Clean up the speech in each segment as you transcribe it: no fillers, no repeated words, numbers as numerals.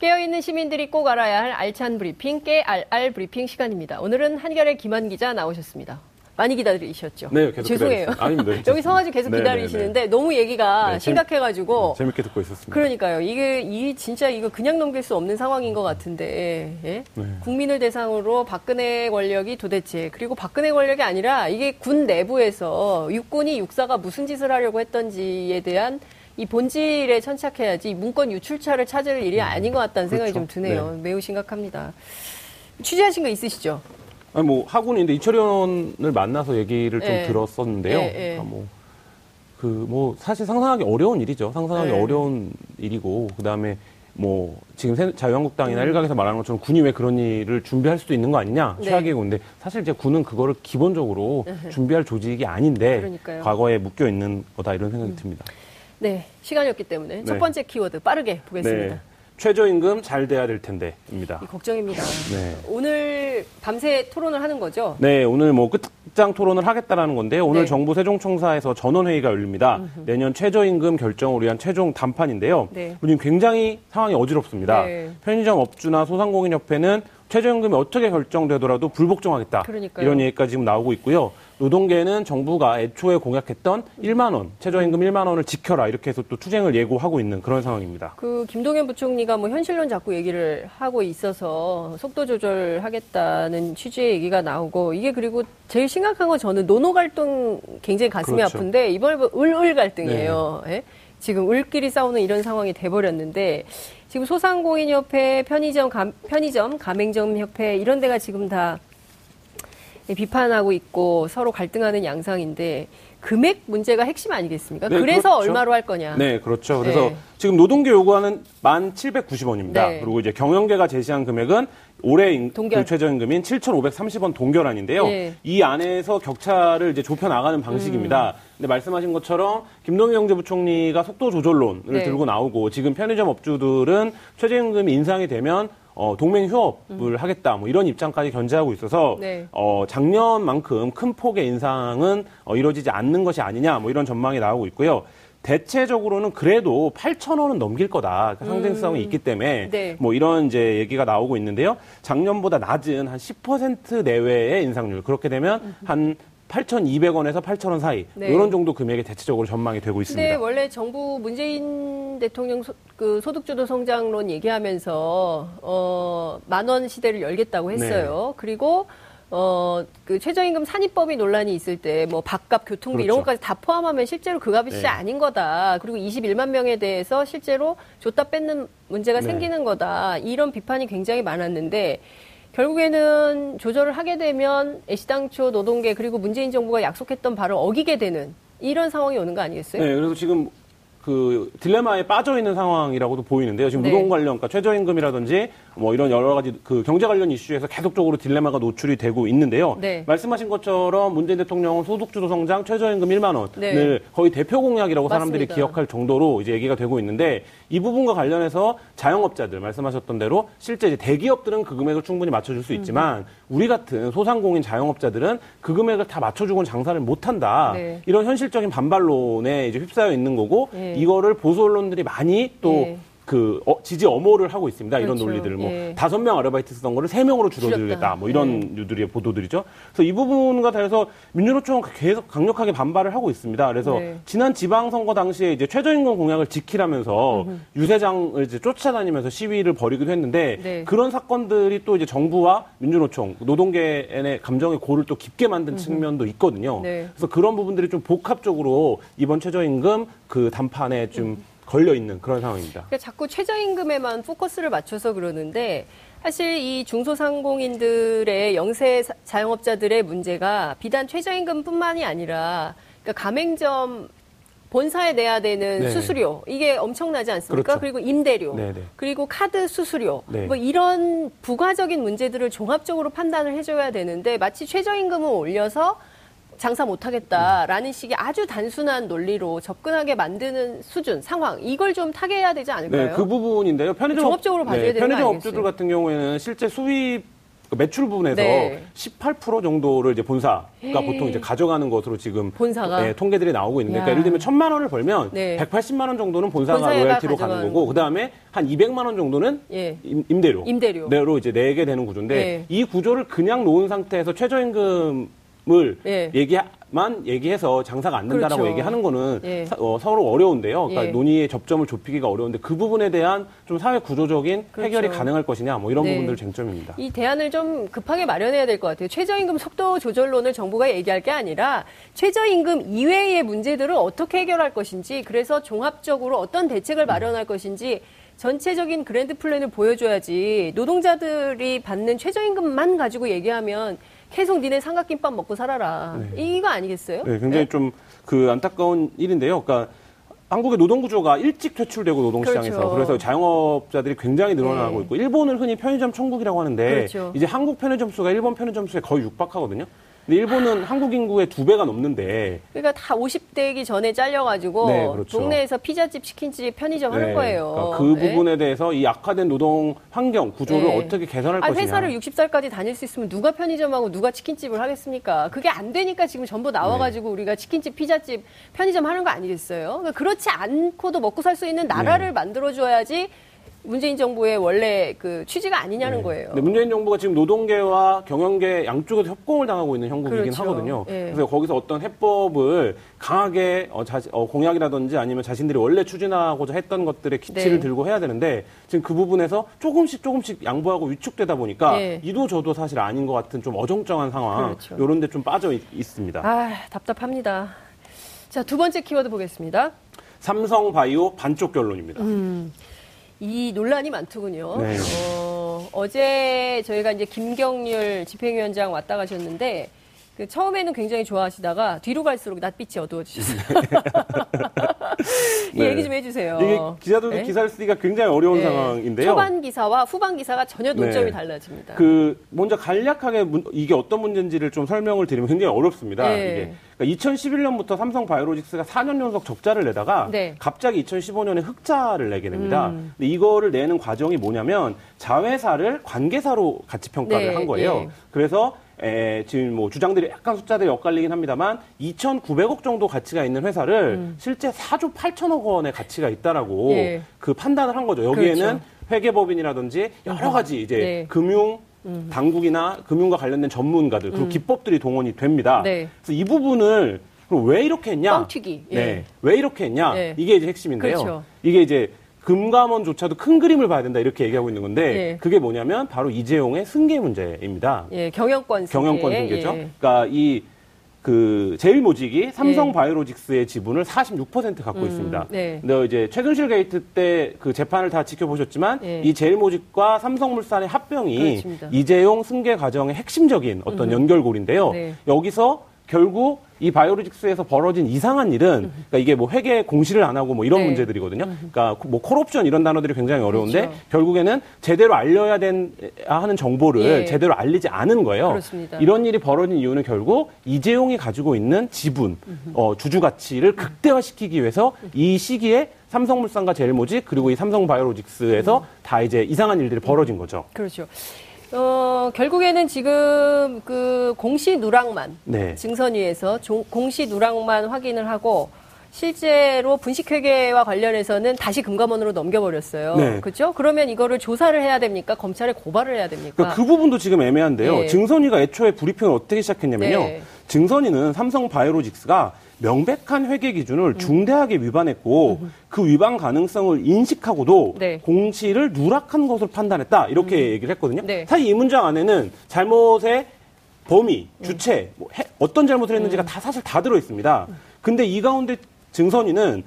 깨어있는 시민들이 꼭 알아야 할 알찬 브리핑, 깨알알 브리핑 시간입니다. 오늘은 한겨레 김한 기자 나오셨습니다. 많이 기다리셨죠? 네, 계속 죄송해요. 아닙니다. 여기 서가지고 계속 기다리시는데 너무 얘기가 심각해가지고 재밌게 듣고 있었습니다. 그러니까요. 이게 진짜 이거 그냥 넘길 수 없는 상황인 것 같은데 예? 네. 국민을 대상으로 박근혜 권력이 도대체 그리고 박근혜 권력이 아니라 이게 군 내부에서 육군이 육사가 무슨 짓을 하려고 했던지에 대한 이 본질에 천착해야지 문건 유출처를 찾을 일이 아닌 것 같다는 생각이 좀 드네요. 네. 매우 심각합니다. 취재하신 거 있으시죠? 아니 뭐 학원인데 이철이 의원을 만나서 얘기를 좀 들었었는데요. 그러니까 뭐 사실 상상하기 어려운 일이죠. 상상하기 어려운 일이고 그다음에 뭐 지금 자유한국당이나 일각에서 말하는 것처럼 군이 왜 그런 일을 준비할 수도 있는 거 아니냐 최악이고 근데 사실 이제 군은 그거를 기본적으로 준비할 조직이 아닌데 그러니까요. 과거에 묶여 있는 거다 이런 생각이 듭니다. 네, 시간이 없기 때문에 첫 번째 키워드 빠르게 보겠습니다. 네. 최저임금 잘 돼야 될 텐데입니다. 걱정입니다. 네. 오늘 밤새 토론을 하는 거죠? 네, 오늘 뭐 끝장 토론을 하겠다라는 건데요. 오늘 정부 세종청사에서 전원회의가 열립니다. 내년 최저임금 결정을 위한 최종 담판인데요. 요즘 굉장히 상황이 어지럽습니다. 편의점 업주나 소상공인협회는 최저임금이 어떻게 결정되더라도 불복종하겠다. 그러니까요. 이런 얘기까지 지금 나오고 있고요. 노동계는 정부가 애초에 공약했던 1만 원, 최저임금 1만 원을 지켜라 이렇게 해서 또 투쟁을 예고하고 있는 그런 상황입니다. 그 김동연 부총리가 뭐 현실론 자꾸 얘기를 하고 있어서 속도 조절하겠다는 취지의 얘기가 나오고 이게 그리고 제일 심각한 건 저는 노노 갈등 굉장히 가슴이 아픈데 이번에 을을 갈등이에요. 네. 예? 지금 을끼리 싸우는 이런 상황이 돼버렸는데 지금 소상공인협회, 편의점, 가맹점협회 이런 데가 지금 다 비판하고 있고 서로 갈등하는 양상인데 금액 문제가 핵심 아니겠습니까? 네, 그래서 얼마로 할 거냐. 네, 그렇죠. 그래서 지금 노동계 요구하는 1,790원입니다. 그리고 이제 경영계가 제시한 금액은 올해 최저임금인 7,530원 동결안인데요. 이 안에서 격차를 이제 좁혀 나가는 방식입니다. 근데 말씀하신 것처럼 김동연 경제부총리가 속도 조절론을 들고 나오고 지금 편의점 업주들은 최저임금이 인상이 되면 동맹 휴업을 하겠다 뭐 이런 입장까지 견제하고 있어서 작년만큼 큰 폭의 인상은 이뤄지지 않는 것이 아니냐 뭐 이런 전망이 나오고 있고요. 대체적으로는 그래도 8,000원은 넘길 거다. 그러니까 상징성이 있기 때문에 뭐 이런 이제 얘기가 나오고 있는데요. 작년보다 낮은 한 10% 내외의 인상률. 그렇게 되면 한 8,200원에서 8,000원 사이 이런 정도 금액이 대체적으로 전망이 되고 있습니다. 네, 원래 정부 문재인 대통령 그 소득주도 성장론 얘기하면서 10,000원 시대를 열겠다고 했어요. 그리고 그 최저임금 산입법이 논란이 있을 때 뭐 밥값, 교통비 이런 것까지 다 포함하면 실제로 그 값이 진짜 아닌 거다. 그리고 21만 명에 대해서 실제로 줬다 뺏는 문제가 생기는 거다. 이런 비판이 굉장히 많았는데 결국에는 조절을 하게 되면 애시당초 노동계 그리고 문재인 정부가 약속했던 바를 어기게 되는 이런 상황이 오는 거 아니겠어요? 네, 그래서 지금 그 딜레마에 빠져 있는 상황이라고도 보이는데요. 지금 노동 관련, 그러니까 최저임금이라든지 뭐 이런 여러 가지 그 경제 관련 이슈에서 계속적으로 딜레마가 노출이 되고 있는데요. 말씀하신 것처럼 문재인 대통령은 소득주도 성장, 최저임금 1만 원을 거의 대표 공약이라고 사람들이 기억할 정도로 이제 얘기가 되고 있는데 이 부분과 관련해서 자영업자들 말씀하셨던 대로 실제 이제 대기업들은 그 금액을 충분히 맞춰줄 수 있지만 우리 같은 소상공인 자영업자들은 그 금액을 다 맞춰주고는 장사를 못한다. 이런 현실적인 반발론에 이제 휩싸여 있는 거고. 이거를 보수 언론들이 많이 또 지지 엄호를 하고 있습니다. 이런 논리들. 뭐 5명 아르바이트 쓰던 거를 3명으로 줄여들겠다. 뭐 이런 유들의 보도들이죠. 그래서 이 부분과 달라서 민주노총은 계속 강력하게 반발을 하고 있습니다. 그래서 지난 지방선거 당시에 이제 최저임금 공약을 지키라면서 유세장을 이제 쫓아다니면서 시위를 벌이기도 했는데 그런 사건들이 또 이제 정부와 민주노총, 노동계의 감정의 골을 또 깊게 만든 측면도 있거든요. 그래서 그런 부분들이 좀 복합적으로 이번 최저임금 그 담판에 좀 걸려있는 그런 상황입니다. 그러니까 자꾸 최저임금에만 포커스를 맞춰서 그러는데 사실 이 중소상공인들의 영세 자영업자들의 문제가 비단 최저임금뿐만이 아니라 그러니까 가맹점 본사에 내야 되는 수수료 이게 엄청나지 않습니까? 그리고 임대료 그리고 카드 수수료 뭐 이런 부가적인 문제들을 종합적으로 판단을 해줘야 되는데 마치 최저임금을 올려서 장사 못하겠다라는 식의 아주 단순한 논리로 접근하게 만드는 수준, 상황 이걸 좀 타개해야 되지 않을까요? 네, 그 부분인데요. 편의점 업주들 같은 경우에는 실제 수입 매출 부분에서 네. 18% 정도를 이제 본사가 보통 이제 가져가는 것으로 지금 본사가? 네, 통계들이 나오고 있는데, 그러니까 예를 들면 1,000만 원을 벌면 네. 180만 원 정도는 본사가 로열티로 가는 거고, 그 다음에 한 200만 원 정도는 예. 임대료로 이제 내게 되는 구조인데 예. 이 구조를 그냥 놓은 상태에서 최저임금을 예. 얘기해서 장사가 안 된다라고 그렇죠. 얘기하는 거는 예. 서로 어려운데요. 그러니까 예. 논의의 접점을 좁히기가 어려운데 그 부분에 대한 좀 사회 구조적인 그렇죠. 해결이 가능할 것이냐 뭐 이런 네. 부분들 쟁점입니다. 이 대안을 좀 급하게 마련해야 될 것 같아요. 최저임금 속도 조절론을 정부가 얘기할 게 아니라 최저임금 이외의 문제들을 어떻게 해결할 것인지, 그래서 종합적으로 어떤 대책을 마련할 것인지 전체적인 그랜드 플랜을 보여줘야지, 노동자들이 받는 최저임금만 가지고 얘기하면 계속 니네 삼각김밥 먹고 살아라. 네. 이거 아니겠어요? 네, 굉장히 네. 좀 그 안타까운 일인데요. 그러니까 한국의 노동구조가 일찍 퇴출되고 노동시장에서 그렇죠. 그래서 자영업자들이 굉장히 늘어나고 네. 있고, 일본을 흔히 편의점 천국이라고 하는데 그렇죠. 이제 한국 편의점 수가 일본 편의점 수에 거의 육박하거든요. 근데 일본은 한국 인구의 2배가 넘는데. 그러니까 다 50대이기 전에 잘려가지고 네, 그렇죠. 동네에서 피자집, 치킨집, 편의점 네, 하는 거예요. 그러니까 그 네. 부분에 대해서 이 악화된 노동 환경 구조를 네. 어떻게 개선할 것이냐. 회사를 60살까지 다닐 수 있으면 누가 편의점하고 누가 치킨집을 하겠습니까? 그게 안 되니까 지금 전부 나와가지고 네. 우리가 치킨집, 피자집, 편의점 하는 거 아니겠어요? 그러니까 그렇지 않고도 먹고 살 수 있는 나라를 네. 만들어줘야지 문재인 정부의 원래 그 취지가 아니냐는 네. 거예요. 근데 문재인 정부가 지금 노동계와 경영계 양쪽에서 협공을 당하고 있는 형국이긴 그렇죠. 하거든요. 네. 그래서 거기서 어떤 해법을 강하게 공약이라든지 아니면 자신들이 원래 추진하고자 했던 것들의 기치를 네. 들고 해야 되는데, 지금 그 부분에서 조금씩 양보하고 위축되다 보니까 네. 이도 저도 사실 아닌 것 같은 좀 어정쩡한 상황 그렇죠. 이런 데 좀 빠져 있습니다. 아, 답답합니다. 자, 두 번째 키워드 보겠습니다. 삼성바이오 반쪽 결론입니다. 이 논란이 많더군요. 네. 어제 저희가 이제 김경률 집행위원장 왔다 가셨는데, 그 처음에는 굉장히 좋아하시다가 뒤로 갈수록 낯빛이 어두워지셨어요. 네. 얘기 좀 해주세요. 이게 기자들도 네? 기사를 쓰기가 굉장히 어려운 네. 상황인데요. 초반 기사와 후반 기사가 전혀 논점이 네. 달라집니다. 그 먼저 간략하게 이게 어떤 문제인지를 좀 설명을 드리면 굉장히 어렵습니다. 네. 이게. 그러니까 2011년부터 삼성바이오로직스가 4년 연속 적자를 내다가 네. 갑자기 2015년에 흑자를 내게 됩니다. 근데 이거를 내는 과정이 뭐냐면 자회사를 관계사로 같이 평가를 네. 한 거예요. 네. 그래서 지금 뭐 주장들이 약간 숫자들이 엇갈리긴 합니다만 2,900억 정도 가치가 있는 회사를 실제 4조 8천억 원의 가치가 있다라고 예. 그 판단을 한 거죠. 여기에는 그렇죠. 회계법인이라든지 여러 가지 이제 네. 금융 당국이나 금융과 관련된 전문가들 그리고 기법들이 동원이 됩니다. 네. 그래서 이 부분을 그럼 왜 이렇게 했냐? 뻥튀기. 예. 네. 왜 이렇게 했냐? 예. 이게 이제 핵심인데요. 그렇죠. 이게 이제 금감원조차도 큰 그림을 봐야 된다 이렇게 얘기하고 있는 건데 네. 그게 뭐냐면 바로 이재용의 승계 문제입니다. 예, 경영권 승계죠. 예. 그러니까 그 제일모직이 삼성바이오로직스의 지분을 46% 갖고 있습니다. 네. 근데 이제 최순실 게이트 때 그 재판을 다 지켜보셨지만 네. 이 제일모직과 삼성물산의 합병이 그렇습니다. 이재용 승계 과정의 핵심적인 어떤 연결고리인데요. 네. 여기서 결국 이 바이오로직스에서 벌어진 이상한 일은, 그러니까 이게 뭐 회계 공시를 안 하고 뭐 이런 네. 문제들이거든요. 그러니까 뭐 콜옵션 이런 단어들이 굉장히 어려운데 그렇죠. 결국에는 제대로 알려야 하는 정보를 예. 제대로 알리지 않은 거예요. 그렇습니다. 이런 일이 벌어진 이유는 결국 이재용이 가지고 있는 지분, 주주 가치를 극대화시키기 위해서 이 시기에 삼성물산과 제일모직 그리고 이 삼성바이오로직스에서 다 이제 이상한 일들이 벌어진 거죠. 그렇죠. 결국에는 지금 그 공시 누락만 네. 증선위에서 공시 누락만 확인을 하고, 실제로 분식회계와 관련해서는 다시 금감원으로 넘겨버렸어요. 네. 그렇죠? 그러면 이거를 조사를 해야 됩니까? 검찰에 고발을 해야 됩니까? 그러니까 그 부분도 지금 애매한데요. 네. 증선위가 애초에 브리핑을 어떻게 시작했냐면요. 네. 증선위는 삼성바이오로직스가 명백한 회계 기준을 중대하게 위반했고 그 위반 가능성을 인식하고도 네. 공시를 누락한 것으로 판단했다 이렇게 얘기를 했거든요. 네. 사실 이 문장 안에는 잘못의 범위, 주체, 뭐 어떤 잘못을 했는지가 다 사실 다 들어있습니다. 근데 이 가운데 증선위는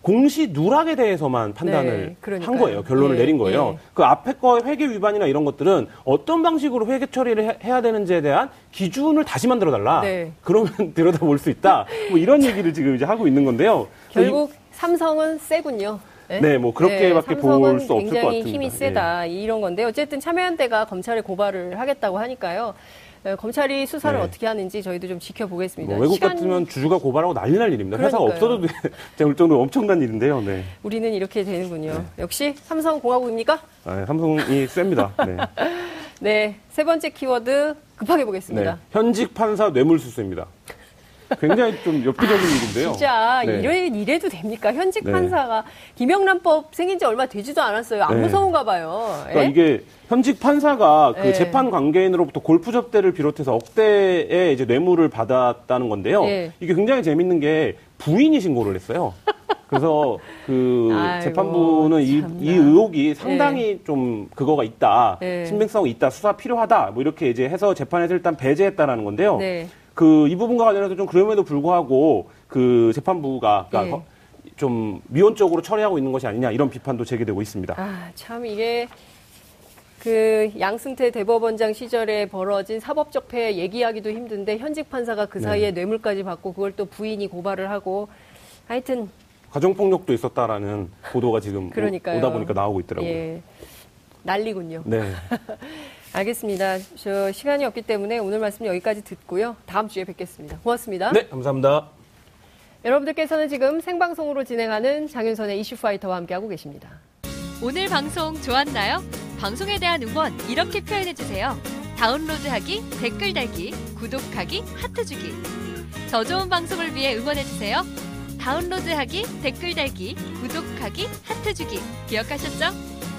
공시 누락에 대해서만 판단을 네, 한 거예요. 결론을 네, 내린 거예요. 네. 그 앞에 거 회계 위반이나 이런 것들은 어떤 방식으로 회계 처리를 해야 되는지에 대한 기준을 다시 만들어달라. 네. 그러면 들여다볼 수 있다. 뭐 이런 얘기를 지금 이제 하고 있는 건데요. 결국 삼성은 세군요. 네, 네 뭐 그렇게밖에 네, 볼 수 없을 것 같습니다. 굉장히 힘이 세다. 네. 이런 건데 어쨌든 참여한 데가 검찰에 고발을 하겠다고 하니까요. 네, 검찰이 수사를 네. 어떻게 하는지 저희도 좀 지켜보겠습니다. 뭐 외국 같으면 주주가 고발하고 난리 날 일입니다. 그러니까요. 회사가 없어도 될 정도로 엄청난 일인데요. 네. 우리는 이렇게 되는군요. 네. 역시 삼성공화국입니까? 아, 네, 삼성이 셉니다. 네. 네, 세 번째 키워드 급하게 보겠습니다. 네, 현직 판사 뇌물수수입니다. 굉장히 좀 엽기적인 일인데요. 진짜 네. 이래도 됩니까? 현직 네. 판사가 김영란법 생긴 지 얼마 되지도 않았어요. 안 네. 무서운가 봐요. 그러니까 이게 현직 판사가 그 재판 관계인으로부터 골프 접대를 비롯해서 억대의 이제 뇌물을 받았다는 건데요. 네. 이게 굉장히 재밌는 게 부인이 신고를 했어요. 그래서 그 아이고, 재판부는 이 의혹이 상당히 좀 그거가 있다, 신빙성이 있다, 수사 필요하다, 뭐 이렇게 이제 해서 재판에서 일단 배제했다라는 건데요. 네. 그 이 부분과 관련해서 좀 그럼에도 불구하고 그 재판부가 그러니까 좀 미온적으로 처리하고 있는 것이 아니냐 이런 비판도 제기되고 있습니다. 아, 참 이게 그 양승태 대법원장 시절에 벌어진 사법적 폐해 얘기하기도 힘든데 현직 판사가 그 사이에 뇌물까지 받고 그걸 또 부인이 고발을 하고 하여튼. 가정폭력도 있었다라는 보도가 지금 오다 보니까 나오고 있더라고요. 예. 난리군요. 네. 알겠습니다. 저 시간이 없기 때문에 오늘 말씀 여기까지 듣고요. 다음 주에 뵙겠습니다. 고맙습니다. 네, 감사합니다. 여러분들께서는 지금 생방송으로 진행하는 장윤선의 이슈파이터와 함께하고 계십니다. 오늘 방송 좋았나요? 방송에 대한 응원 이렇게 표현해주세요. 다운로드하기, 댓글 달기, 구독하기, 하트 주기. 저 좋은 방송을 위해 응원해주세요. 다운로드하기, 댓글 달기, 구독하기, 하트 주기. 기억하셨죠?